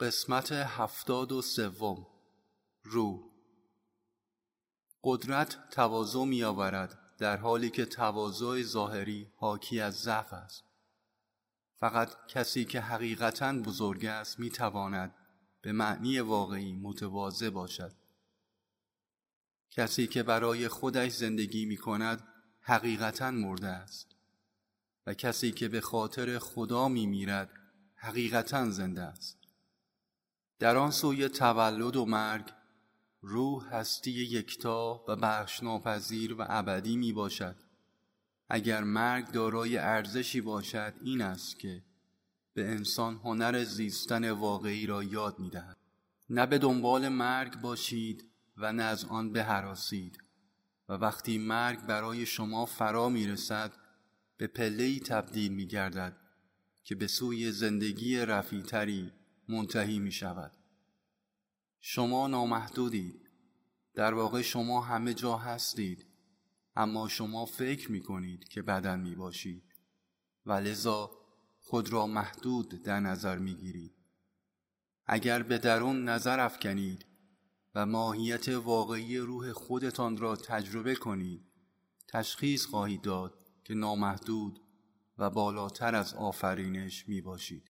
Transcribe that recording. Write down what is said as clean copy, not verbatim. قسمت 73 رو قدرت تواضع می‌آورد در حالی که تواضع ظاهری حاکی از ضعف است. فقط کسی که حقیقتاً بزرگ است می‌تواند به معنی واقعی متواضع باشد. کسی که برای خودش زندگی می‌کند حقیقتاً مرده است و کسی که به خاطر خدا می‌میرد حقیقتاً زنده است. در آن سوی تولد و مرگ، روح هستی یکتا و بخشناپذیر و ابدی می باشد. اگر مرگ دارای ارزشی باشد، این است که به انسان هنر زیستن واقعی را یاد می دهد. نه به دنبال مرگ باشید و نه از آن بهراسید و وقتی مرگ برای شما فرا می رسد، به پله‌ای تبدیل می گردد که به سوی زندگی رفیع‌تری منتهی می شود. شما نامحدودید. در واقع شما همه جا هستید، اما شما فکر می کنید که بدن می باشید و لذا خود را محدود در نظر می گیرید. اگر به درون نظر افکنید و ماهیت واقعی روح خودتان را تجربه کنید، تشخیص خواهید داد که نامحدود و بالاتر از آفرینش می باشید.